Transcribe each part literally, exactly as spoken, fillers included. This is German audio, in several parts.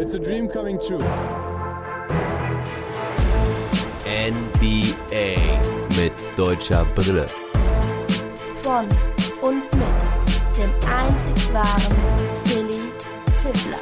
It's a dream coming true. N B A mit deutscher Brille. Von und mit dem einzig wahren Philly Fiffla.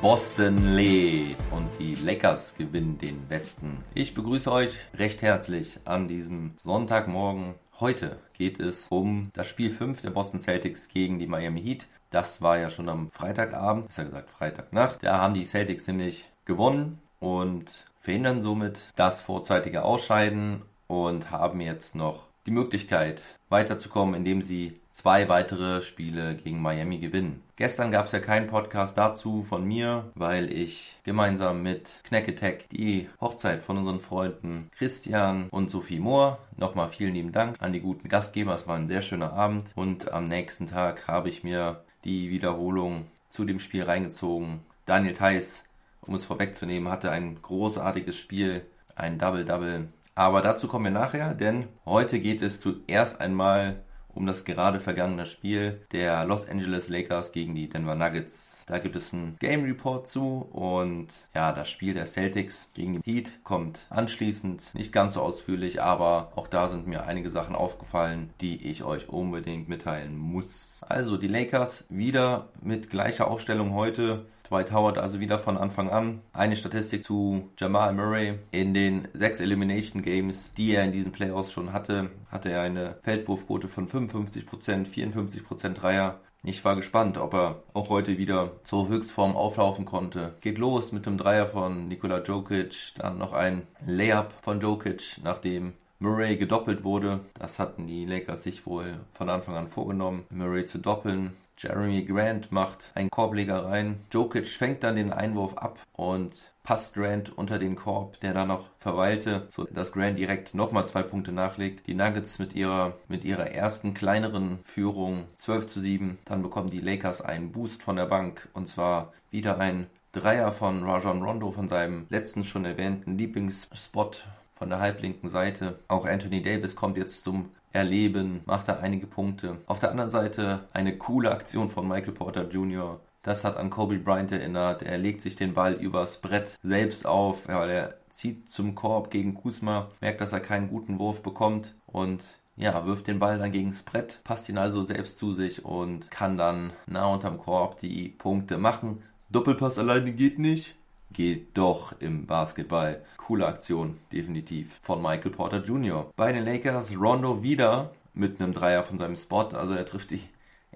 Boston lädt und die Lakers gewinnen den Westen. Ich begrüße euch recht herzlich an diesem Sonntagmorgen. Heute geht es um das Spiel fünf der Boston Celtics gegen die Miami Heat. Das war ja schon am Freitagabend, besser gesagt Freitagnacht. Da haben die Celtics nämlich gewonnen und verhindern somit das vorzeitige Ausscheiden und haben jetzt noch die Möglichkeit weiterzukommen, indem sie zwei weitere Spiele gegen Miami gewinnen. Gestern gab es ja keinen Podcast dazu von mir, weil ich gemeinsam mit Knäcketeck die Hochzeit von unseren Freunden Christian und Sophie Mohr, nochmal vielen lieben Dank an die guten Gastgeber, es war ein sehr schöner Abend und am nächsten Tag habe ich mir die Wiederholung zu dem Spiel reingezogen. Daniel Theis, um es vorwegzunehmen, hatte ein großartiges Spiel, ein Double-Double. Aber dazu kommen wir nachher, denn heute geht es zuerst einmal um das gerade vergangene Spiel der Los Angeles Lakers gegen die Denver Nuggets. Da gibt es einen Game Report zu und ja, das Spiel der Celtics gegen die Heat kommt anschließend. Nicht ganz so ausführlich, aber auch da sind mir einige Sachen aufgefallen, die ich euch unbedingt mitteilen muss. Also die Lakers wieder mit gleicher Aufstellung heute. Dwight Howard also wieder von Anfang an. Eine Statistik zu Jamal Murray. In den sechs Elimination Games, die er in diesen Playoffs schon hatte, hatte er eine Feldwurfquote von fünfundfünfzig Prozent, vierundfünfzig Prozent Dreier. Ich war gespannt, ob er auch heute wieder zur Höchstform auflaufen konnte. Geht los mit dem Dreier von Nikola Djokic, dann noch ein Layup von Djokic, nachdem Murray gedoppelt wurde. Das hatten die Lakers sich wohl von Anfang an vorgenommen, Murray zu doppeln. Jeremy Grant macht einen Korbleger rein. Djokic fängt dann den Einwurf ab und passt Grant unter den Korb, der dann noch verweilte, sodass Grant direkt nochmal zwei Punkte nachlegt. Die Nuggets mit ihrer, mit ihrer ersten kleineren Führung zwölf zu sieben. Dann bekommen die Lakers einen Boost von der Bank und zwar wieder ein Dreier von Rajon Rondo von seinem letzten schon erwähnten Lieblingsspot von der halblinken Seite. Auch Anthony Davis kommt jetzt zum Erleben, macht da einige Punkte. Auf der anderen Seite eine coole Aktion von Michael Porter Junior Das hat an Kobe Bryant erinnert. Er legt sich den Ball übers Brett selbst auf, weil er zieht zum Korb gegen Kuzma, merkt, dass er keinen guten Wurf bekommt und ja, wirft den Ball dann gegens Brett, passt ihn also selbst zu sich und kann dann nah unterm Korb die Punkte machen. Doppelpass alleine geht nicht. Geht doch im Basketball. Coole Aktion, definitiv, von Michael Porter Junior Bei den Lakers Rondo wieder mit einem Dreier von seinem Spot. Also er trifft die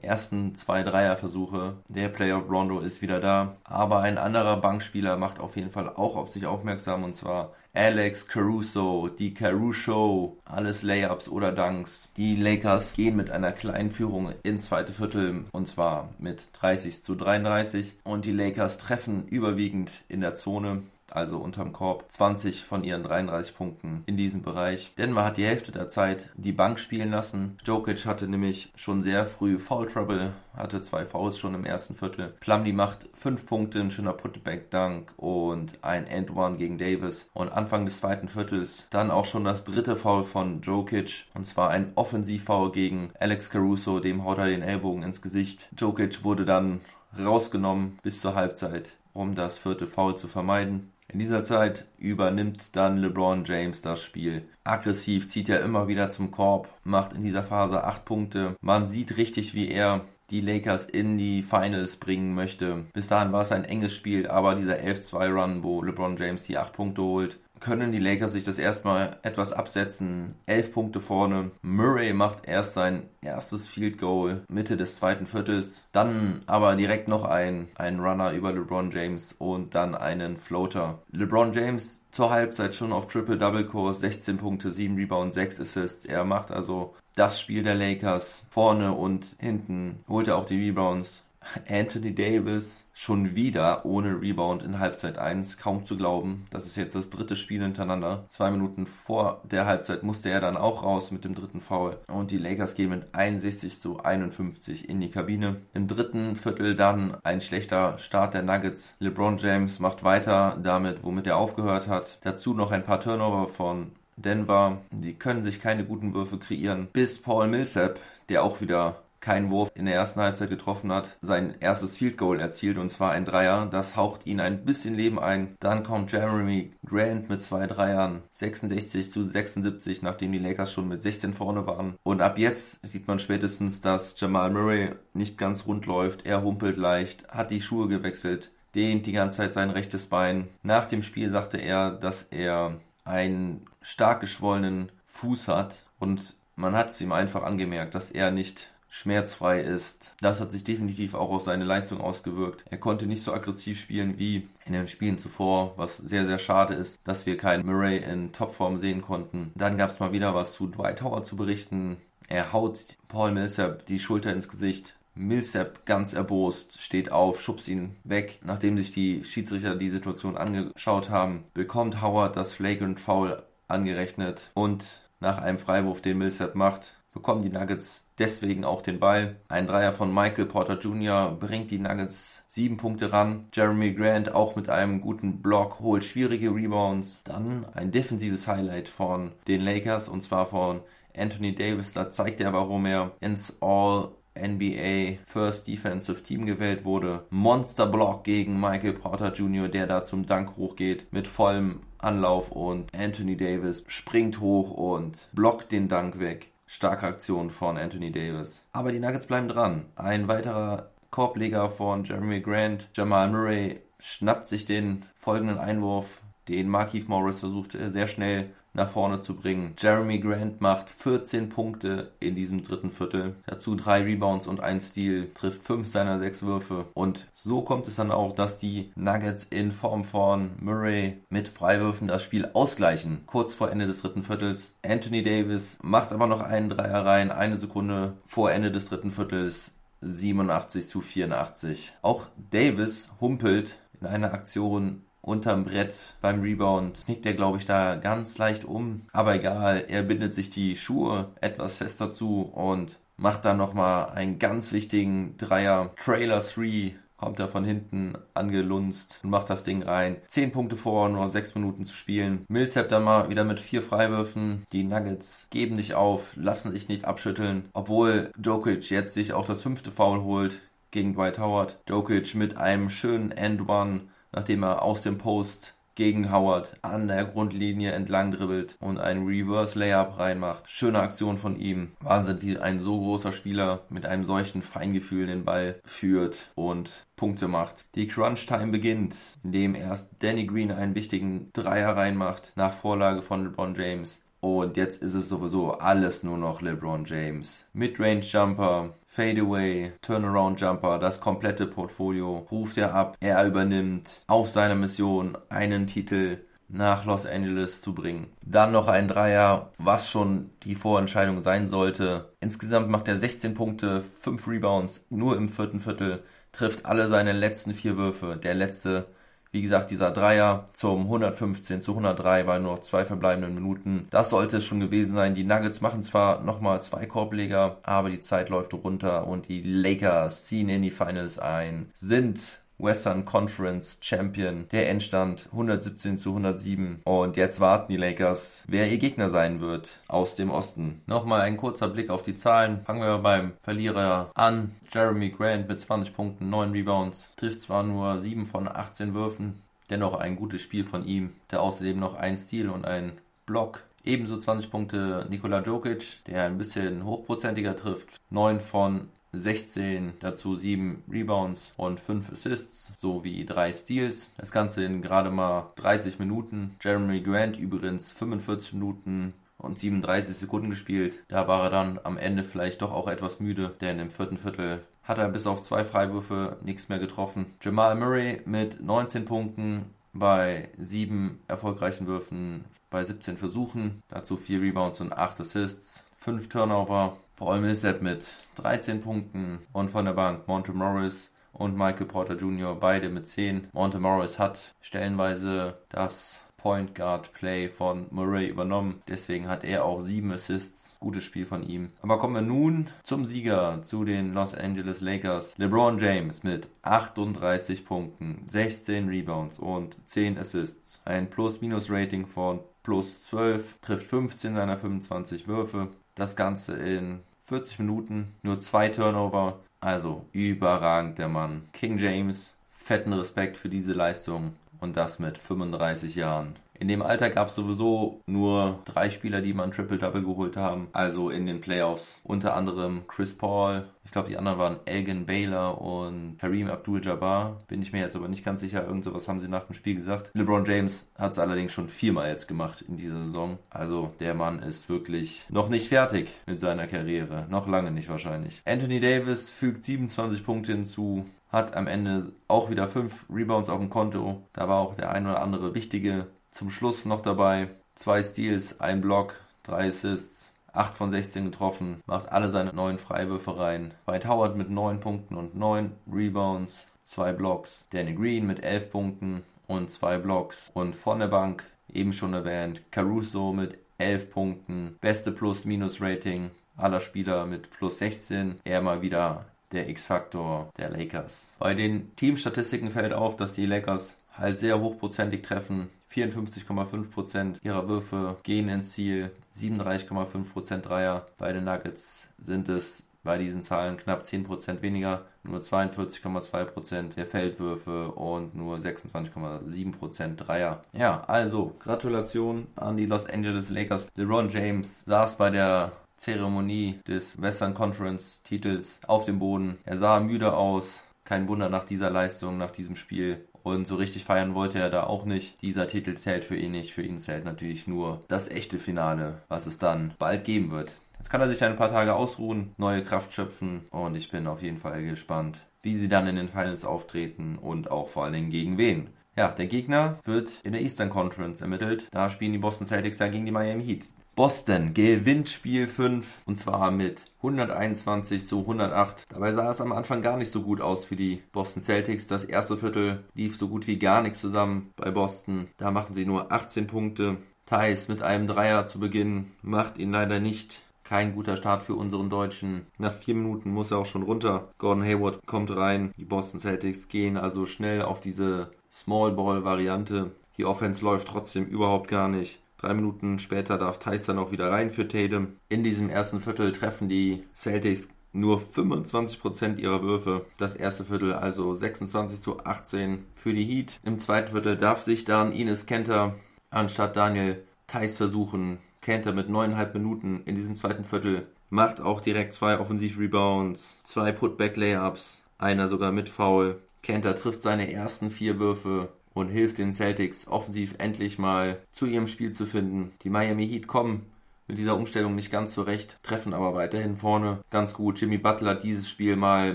ersten zwei Dreierversuche. Der Playoff Rondo ist wieder da. Aber ein anderer Bankspieler macht auf jeden Fall auch auf sich aufmerksam. Und zwar Alex Caruso, die Caruso. Alles Layups oder Dunks. Die Lakers gehen mit einer kleinen Führung ins zweite Viertel. Und zwar mit dreißig zu dreiunddreißig. Und die Lakers treffen überwiegend in der Zone. Also unterm Korb, zwanzig von ihren dreiunddreißig Punkten in diesem Bereich. Denver hat die Hälfte der Zeit die Bank spielen lassen. Djokic hatte nämlich schon sehr früh Foul Trouble, hatte zwei Fouls schon im ersten Viertel. Plumlee macht fünf Punkte, ein schöner Putback-Dunk und ein End-One gegen Davis. Und Anfang des zweiten Viertels dann auch schon das dritte Foul von Djokic. Und zwar ein Offensiv-Foul gegen Alex Caruso, dem haut er den Ellbogen ins Gesicht. Djokic wurde dann rausgenommen bis zur Halbzeit, um das vierte Foul zu vermeiden. In dieser Zeit übernimmt dann LeBron James das Spiel. Aggressiv zieht er immer wieder zum Korb, macht in dieser Phase acht Punkte. Man sieht richtig, wie er die Lakers in die Finals bringen möchte. Bis dahin war es ein enges Spiel, aber dieser elf zwei Run, wo LeBron James die acht Punkte holt, können die Lakers sich das erstmal etwas absetzen. elf Punkte vorne. Murray macht erst sein erstes Field Goal Mitte des zweiten Viertels. Dann aber direkt noch ein, ein Runner über LeBron James und dann einen Floater. LeBron James zur Halbzeit schon auf Triple-Double-Kurs. sechzehn Punkte, sieben Rebounds, sechs Assists. Er macht also das Spiel der Lakers vorne und hinten. Holt er auch die Rebounds. Anthony Davis schon wieder ohne Rebound in Halbzeit eins. Kaum zu glauben, das ist jetzt das dritte Spiel hintereinander. Zwei Minuten vor der Halbzeit musste er dann auch raus mit dem dritten Foul. Und die Lakers gehen mit einundsechzig zu einundfünfzig in die Kabine. Im dritten Viertel dann ein schlechter Start der Nuggets. LeBron James macht weiter damit, womit er aufgehört hat. Dazu noch ein paar Turnover von Denver. Die können sich keine guten Würfe kreieren. Bis Paul Millsap, der auch wieder keinen Wurf in der ersten Halbzeit getroffen hat, sein erstes Field Goal erzielt, und zwar ein Dreier. Das haucht ihn ein bisschen Leben ein. Dann kommt Jeremy Grant mit zwei Dreiern, sechsundsechzig zu sechsundsiebzig, nachdem die Lakers schon mit sechzehn vorne waren. Und ab jetzt sieht man spätestens, dass Jamal Murray nicht ganz rund läuft. Er humpelt leicht, hat die Schuhe gewechselt, dehnt die ganze Zeit sein rechtes Bein. Nach dem Spiel sagte er, dass er einen stark geschwollenen Fuß hat, und man hat es ihm einfach angemerkt, dass er nicht schmerzfrei ist. Das hat sich definitiv auch auf seine Leistung ausgewirkt. Er konnte nicht so aggressiv spielen wie in den Spielen zuvor, was sehr, sehr schade ist, dass wir keinen Murray in Topform sehen konnten. Dann gab es mal wieder was zu Dwight Howard zu berichten. Er haut Paul Millsap die Schulter ins Gesicht. Millsap, ganz erbost, steht auf, schubst ihn weg. Nachdem sich die Schiedsrichter die Situation angeschaut haben, bekommt Howard das Flagrant Foul angerechnet, und nach einem Freiwurf, den Millsap macht, bekommen die Nuggets deswegen auch den Ball. Ein Dreier von Michael Porter Junior bringt die Nuggets sieben Punkte ran. Jeremy Grant auch mit einem guten Block holt schwierige Rebounds. Dann ein defensives Highlight von den Lakers, und zwar von Anthony Davis. Da zeigt er, warum er ins All N B A First Defensive Team gewählt wurde. Monsterblock gegen Michael Porter Junior, der da zum Dunk hochgeht mit vollem Anlauf, und Anthony Davis springt hoch und blockt den Dunk weg. Starke Aktion von Anthony Davis. Aber die Nuggets bleiben dran. Ein weiterer Korbleger von Jeremy Grant. Jamal Murray schnappt sich den folgenden Einwurf, den Markieff Morris versucht sehr schnell nach vorne zu bringen. Jeremy Grant macht vierzehn Punkte in diesem dritten Viertel. Dazu drei Rebounds und ein Steal. Trifft fünf seiner sechs Würfe. Und so kommt es dann auch, dass die Nuggets in Form von Murray mit Freiwürfen das Spiel ausgleichen. Kurz vor Ende des dritten Viertels. Anthony Davis macht aber noch einen Dreier rein. Eine Sekunde vor Ende des dritten Viertels. siebenundachtzig zu vierundachtzig. Auch Davis humpelt in einer Aktion unterm Brett beim Rebound, knickt er, glaube ich, da ganz leicht um. Aber egal, er bindet sich die Schuhe etwas fester zu und macht dann nochmal einen ganz wichtigen Dreier. Trailer drei kommt er von hinten angelunzt und macht das Ding rein. zehn Punkte vor, nur sechs Minuten zu spielen. Millsap dann mal wieder mit vier Freiwürfen. Die Nuggets geben nicht auf, lassen sich nicht abschütteln. Obwohl Djokic jetzt sich auch das fünfte Foul holt gegen Dwight Howard. Djokic mit einem schönen End-One, nachdem er aus dem Post gegen Howard an der Grundlinie entlang dribbelt und einen Reverse-Layup reinmacht. Schöne Aktion von ihm. Wahnsinn, wie ein so großer Spieler mit einem solchen Feingefühl den Ball führt und Punkte macht. Die Crunch-Time beginnt, indem erst Danny Green einen wichtigen Dreier reinmacht, nach Vorlage von LeBron James. Und jetzt ist es sowieso alles nur noch LeBron James. Midrange-Jumper, Fadeaway, Turnaround-Jumper, das komplette Portfolio ruft er ab. Er übernimmt auf seine Mission, einen Titel nach Los Angeles zu bringen. Dann noch ein Dreier, was schon die Vorentscheidung sein sollte. Insgesamt macht er sechzehn Punkte, fünf Rebounds, nur im vierten Viertel, trifft alle seine letzten vier Würfe. Der letzte, wie gesagt, dieser Dreier zum hundertfünfzehn zu hundertdrei bei nur noch zwei verbleibenden Minuten. Das sollte es schon gewesen sein. Die Nuggets machen zwar nochmal zwei Korbleger, aber die Zeit läuft runter und die Lakers ziehen in die Finals ein, sind Western Conference Champion. Der Endstand hundertsiebzehn zu hundertsieben. Und jetzt warten die Lakers, wer ihr Gegner sein wird aus dem Osten. Nochmal ein kurzer Blick auf die Zahlen. Fangen wir beim Verlierer an. Jeremy Grant mit zwanzig Punkten, neun Rebounds. Trifft zwar nur sieben von achtzehn Würfen, dennoch ein gutes Spiel von ihm. Der außerdem noch ein Steal und ein Block. Ebenso zwanzig Punkte Nikola Djokic, der ein bisschen hochprozentiger trifft. neun von sechzehn, dazu sieben Rebounds und fünf Assists sowie drei Steals. Das Ganze in gerade mal dreißig Minuten. Jeremy Grant übrigens fünfundvierzig Minuten und siebenunddreißig Sekunden gespielt. Da war er dann am Ende vielleicht doch auch etwas müde, denn im vierten Viertel hat er bis auf zwei Freiwürfe nichts mehr getroffen. Jamal Murray mit neunzehn Punkten bei sieben erfolgreichen Würfen bei siebzehn Versuchen. Dazu vier Rebounds und acht Assists, fünf Turnover. Paul Millsap mit dreizehn Punkten und von der Bank Monte Morris und Michael Porter Junior beide mit zehn. Monte Morris hat stellenweise das Point Guard Play von Murray übernommen. Deswegen hat er auch sieben Assists. Gutes Spiel von ihm. Aber kommen wir nun zum Sieger, zu den Los Angeles Lakers. LeBron James mit achtunddreißig Punkten, sechzehn Rebounds und zehn Assists. Ein Plus-Minus-Rating von plus zwölf, trifft fünfzehn seiner fünfundzwanzig Würfe. Das Ganze in vierzig Minuten, nur zwei Turnover. Also überragend der Mann. King James, fetten Respekt für diese Leistung. Und das mit fünfunddreißig Jahren. In dem Alter gab es sowieso nur drei Spieler, die mal ein Triple-Double geholt haben. Also in den Playoffs. Unter anderem Chris Paul. Ich glaube, die anderen waren Elgin Baylor und Kareem Abdul-Jabbar. Bin ich mir jetzt aber nicht ganz sicher. Irgend sowas haben sie nach dem Spiel gesagt. LeBron James hat es allerdings schon viermal jetzt gemacht in dieser Saison. Also der Mann ist wirklich noch nicht fertig mit seiner Karriere. Noch lange nicht wahrscheinlich. Anthony Davis fügt siebenundzwanzig Punkte hinzu. Hat am Ende auch wieder fünf Rebounds auf dem Konto. Da war auch der ein oder andere wichtige zum Schluss noch dabei. Zwei Steals, ein Block, drei Assists, acht von sechzehn getroffen. Macht alle seine neuen Freiwürfe rein. Dwight Howard mit neun Punkten und neun Rebounds, zwei Blocks. Danny Green mit elf Punkten und zwei Blocks. Und von der Bank, eben schon erwähnt, Caruso mit elf Punkten. Beste Plus-Minus-Rating aller Spieler mit plus sechzehn. Er mal wieder der X-Faktor der Lakers. Bei den Teamstatistiken fällt auf, dass die Lakers halt sehr hochprozentig treffen. vierundfünfzig Komma fünf Prozent ihrer Würfe gehen ins Ziel, siebenunddreißig Komma fünf Prozent Dreier. Bei den Nuggets sind es bei diesen Zahlen knapp zehn Prozent weniger, nur zweiundvierzig Komma zwei Prozent der Feldwürfe und nur sechsundzwanzig Komma sieben Prozent Dreier. Ja, also Gratulation an die Los Angeles Lakers. LeBron James saß bei der Zeremonie des Western Conference Titels auf dem Boden. Er sah müde aus. Kein Wunder nach dieser Leistung, nach diesem Spiel. Und so richtig feiern wollte er da auch nicht. Dieser Titel zählt für ihn nicht. Für ihn zählt natürlich nur das echte Finale, was es dann bald geben wird. Jetzt kann er sich ein paar Tage ausruhen, neue Kraft schöpfen. Und ich bin auf jeden Fall gespannt, wie sie dann in den Finals auftreten und auch vor allen Dingen gegen wen. Ja, der Gegner wird in der Eastern Conference ermittelt. Da spielen die Boston Celtics dann gegen die Miami Heat. Boston gewinnt Spiel fünf und zwar mit hunderteinundzwanzig zu hundertacht. Dabei sah es am Anfang gar nicht so gut aus für die Boston Celtics. Das erste Viertel lief so gut wie gar nichts zusammen bei Boston. Da machen sie nur achtzehn Punkte. Theis mit einem Dreier zu Beginn macht ihn leider nicht. Kein guter Start für unseren Deutschen. Nach vier Minuten muss er auch schon runter. Gordon Hayward kommt rein. Die Boston Celtics gehen also schnell auf diese Small-Ball-Variante. Die Offense läuft trotzdem überhaupt gar nicht. Drei Minuten später darf Theis dann auch wieder rein für Tatum. In diesem ersten Viertel treffen die Celtics nur fünfundzwanzig Prozent ihrer Würfe. Das erste Viertel also sechsundzwanzig zu achtzehn für die Heat. Im zweiten Viertel darf sich dann Enes Kanter anstatt Daniel Theis versuchen. Kanter mit neuneinhalb Minuten in diesem zweiten Viertel macht auch direkt zwei Offensivrebounds, zwei Putback-Layups, einer sogar mit Foul. Kanter trifft seine ersten vier Würfe und hilft den Celtics offensiv endlich mal zu ihrem Spiel zu finden. Die Miami Heat kommen mit dieser Umstellung nicht ganz zurecht, treffen aber weiterhin vorne ganz gut. Jimmy Butler hat dieses Spiel mal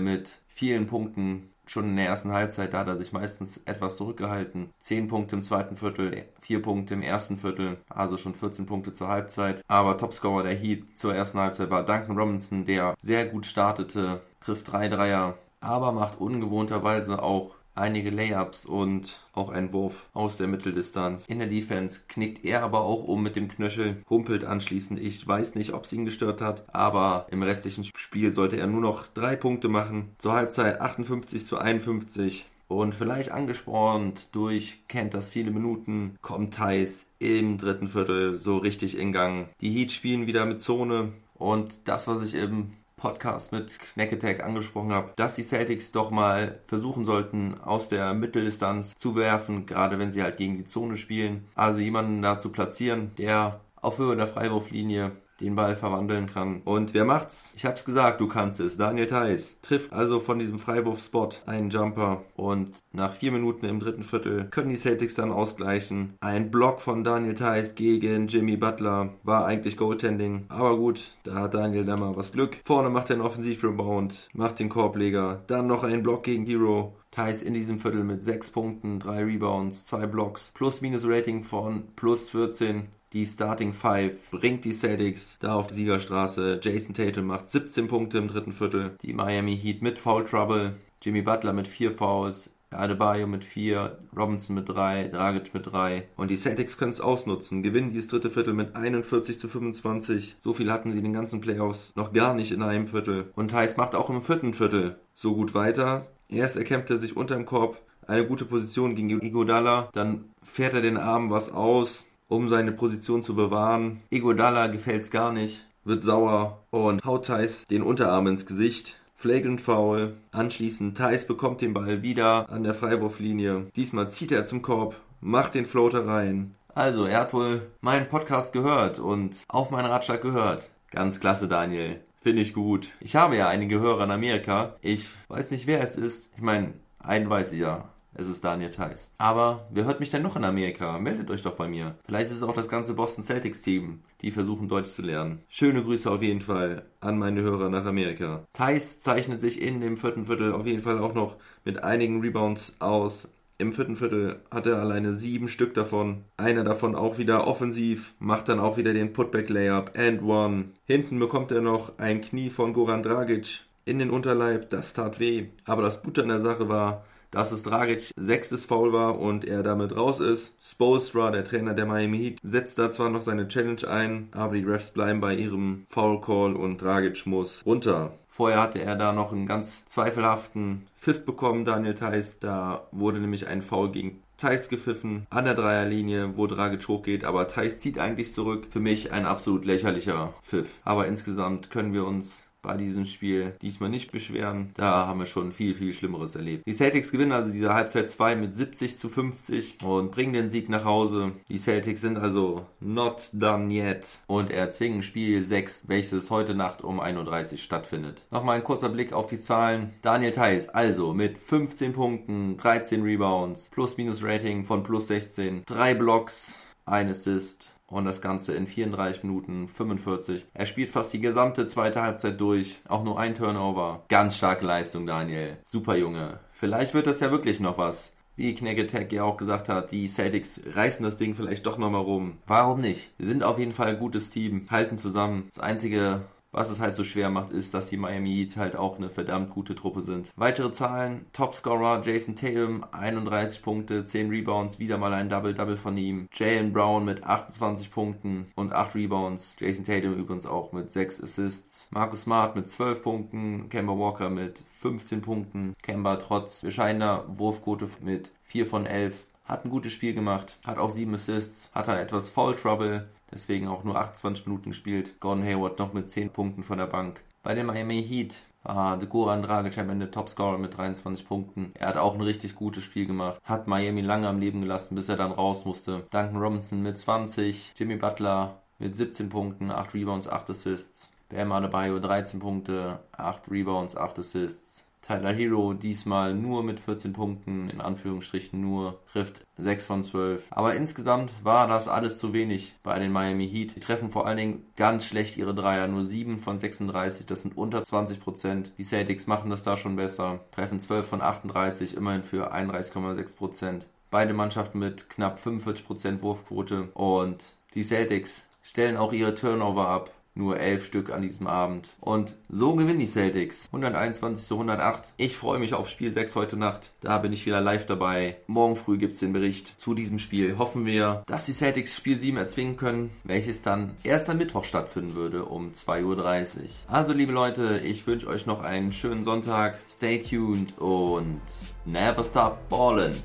mit vielen Punkten schon in der ersten Halbzeit, da hat er sich meistens etwas zurückgehalten. zehn Punkte im zweiten Viertel, vier Punkte im ersten Viertel, also schon vierzehn Punkte zur Halbzeit. Aber Topscorer der Heat zur ersten Halbzeit war Duncan Robinson, der sehr gut startete, trifft drei Dreier, aber macht ungewohnterweise auch einige Layups und auch ein Wurf aus der Mitteldistanz. In der Defense knickt er aber auch um mit dem Knöchel, humpelt anschließend. Ich weiß nicht, ob es ihn gestört hat, aber im restlichen Spiel sollte er nur noch drei Punkte machen. Zur Halbzeit achtundfünfzig zu einundfünfzig. Und vielleicht angespornt durch Kanters viele Minuten kommt Theis im dritten Viertel so richtig in Gang. Die Heat spielen wieder mit Zone und das, was ich eben Podcast mit Knäcketeck angesprochen habe, dass die Celtics doch mal versuchen sollten, aus der Mitteldistanz zu werfen, gerade wenn sie halt gegen die Zone spielen. Also jemanden da zu platzieren, der auf Höhe der Freiwurflinie den Ball verwandeln kann. Und wer macht's? Ich hab's gesagt, du kannst es. Daniel Theis trifft also von diesem Freiwurfspot einen Jumper und nach vier Minuten im dritten Viertel können die Celtics dann ausgleichen. Ein Block von Daniel Theis gegen Jimmy Butler war eigentlich Goaltending, aber gut, da hat Daniel dann mal was Glück. Vorne macht er einen Offensivrebound, macht den Korbleger, dann noch einen Block gegen Hero. Theis in diesem Viertel mit sechs Punkten, drei Rebounds, zwei Blocks, Plus-Minus-Rating von plus vierzehn. Die Starting Five bringt die Celtics da auf die Siegerstraße. Jason Tatum macht siebzehn Punkte im dritten Viertel. Die Miami Heat mit Foul Trouble Jimmy Butler mit vier Fouls, Adebayo mit vier, Robinson mit drei, Dragic mit drei. Und die Celtics können es ausnutzen, gewinnen dieses dritte Viertel mit einundvierzig zu fünfundzwanzig. So viel hatten sie in den ganzen Playoffs noch gar nicht in einem Viertel. Und Theis macht auch im vierten Viertel so gut weiter. Erst erkämpft er sich unterm Korb eine gute Position gegen Iguodala, dann fährt er den Arm was aus, um seine Position zu bewahren. Iguodala gefällt's gar nicht, wird sauer und haut Theis den Unterarm ins Gesicht. Flagrant Foul. Anschließend Theis bekommt den Ball wieder an der Freiwurflinie. Diesmal zieht er zum Korb, macht den Floater rein. Also, er hat wohl meinen Podcast gehört und auf meinen Ratschlag gehört. Ganz klasse, Daniel. Finde ich gut. Ich habe ja einige Hörer in Amerika. Ich weiß nicht, wer es ist. Ich meine, einen weiß ich ja. Es ist Daniel Theis. Aber wer hört mich denn noch in Amerika? Meldet euch doch bei mir. Vielleicht ist es auch das ganze Boston Celtics Team. Die versuchen Deutsch zu lernen. Schöne Grüße auf jeden Fall an meine Hörer nach Amerika. Theis zeichnet sich in dem vierten Viertel auf jeden Fall auch noch mit einigen Rebounds aus. Im vierten Viertel hat er alleine sieben Stück davon. Einer davon auch wieder offensiv. Macht dann auch wieder den Putback-Layup. And one. Hinten bekommt er noch ein Knie von Goran Dragic in den Unterleib. Das tat weh. Aber das Gute an der Sache war, dass es Dragic sechstes Foul war und er damit raus ist. Spoelstra, der Trainer der Miami Heat, setzt da zwar noch seine Challenge ein, aber die Refs bleiben bei ihrem Foul Call und Dragic muss runter. Vorher hatte er da noch einen ganz zweifelhaften Pfiff bekommen, Daniel Theis. Da wurde nämlich ein Foul gegen Theis gepfiffen an der Dreierlinie, wo Dragic hochgeht, aber Theis zieht eigentlich zurück. Für mich ein absolut lächerlicher Pfiff. Aber insgesamt können wir uns bei diesem Spiel diesmal nicht beschweren. Da haben wir schon viel, viel Schlimmeres erlebt. Die Celtics gewinnen also diese Halbzeit zwei mit siebzig zu fünfzig und bringen den Sieg nach Hause. Die Celtics sind also not done yet und erzwingen Spiel sechs, welches heute Nacht um ein Uhr dreißig stattfindet. Nochmal ein kurzer Blick auf die Zahlen. Daniel Theis also mit fünfzehn Punkten, dreizehn Rebounds, Plus-Minus-Rating von plus sechzehn, drei Blocks, ein Assist. Und das Ganze in vierunddreißig Minuten fünfundvierzig. Er spielt fast die gesamte zweite Halbzeit durch. Auch nur ein Turnover. Ganz starke Leistung, Daniel. Super Junge. Vielleicht wird das ja wirklich noch was. Wie Knäcketeck ja auch gesagt hat, die Celtics reißen das Ding vielleicht doch nochmal rum. Warum nicht? Sie sind auf jeden Fall ein gutes Team. Halten zusammen. Das Einzige, was es halt so schwer macht, ist, dass die Miami Heat halt auch eine verdammt gute Truppe sind. Weitere Zahlen. Topscorer Jason Tatum, einunddreißig Punkte, zehn Rebounds, wieder mal ein Double-Double von ihm. Jaylen Brown mit achtundzwanzig Punkten und acht Rebounds. Jason Tatum übrigens auch mit sechs Assists. Marcus Smart mit zwölf Punkten. Kemba Walker mit fünfzehn Punkten. Kemba trotz bescheidener Wurfquote mit vier von elf. Hat ein gutes Spiel gemacht. Hat auch sieben Assists. Hat halt etwas Foul Trouble. Deswegen auch nur achtundzwanzig Minuten gespielt. Gordon Hayward noch mit zehn Punkten von der Bank. Bei dem Miami Heat war Goran Dragic am Ende Topscorer mit dreiundzwanzig Punkten. Er hat auch ein richtig gutes Spiel gemacht. Hat Miami lange am Leben gelassen, bis er dann raus musste. Duncan Robinson mit zwanzig. Jimmy Butler mit siebzehn Punkten, acht Rebounds, acht Assists. Bam Adebayo dreizehn Punkte, acht Rebounds, acht Assists. Tyler Hero diesmal nur mit vierzehn Punkten, in Anführungsstrichen nur, trifft sechs von zwölf. Aber insgesamt war das alles zu wenig bei den Miami Heat. Die treffen vor allen Dingen ganz schlecht ihre Dreier, nur sieben von sechsunddreißig, das sind unter zwanzig Prozent. Die Celtics machen das da schon besser, treffen zwölf von achtunddreißig, immerhin für einunddreißig Komma sechs Prozent. Beide Mannschaften mit knapp fünfundvierzig Prozent Wurfquote und die Celtics stellen auch ihre Turnover ab. Nur elf Stück an diesem Abend. Und so gewinnen die Celtics. hunderteinundzwanzig zu hundertacht. Ich freue mich auf Spiel sechs heute Nacht. Da bin ich wieder live dabei. Morgen früh gibt es den Bericht zu diesem Spiel. Hoffen wir, dass die Celtics Spiel sieben erzwingen können, welches dann erst am Mittwoch stattfinden würde um zwei Uhr dreißig. Also liebe Leute, ich wünsche euch noch einen schönen Sonntag. Stay tuned und never stop ballin'.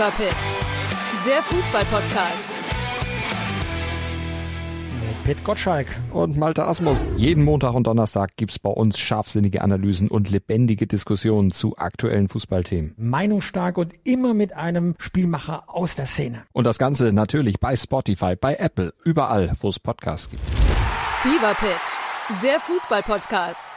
Fever Pitch, der Fußball-Podcast. Mit Pitt Gottschalk und Malte Asmus. Jeden Montag und Donnerstag gibt's bei uns scharfsinnige Analysen und lebendige Diskussionen zu aktuellen Fußballthemen. Meinungsstark und immer mit einem Spielmacher aus der Szene. Und das Ganze natürlich bei Spotify, bei Apple, überall, wo es Podcasts gibt. Fever Pitch, der Fußball-Podcast.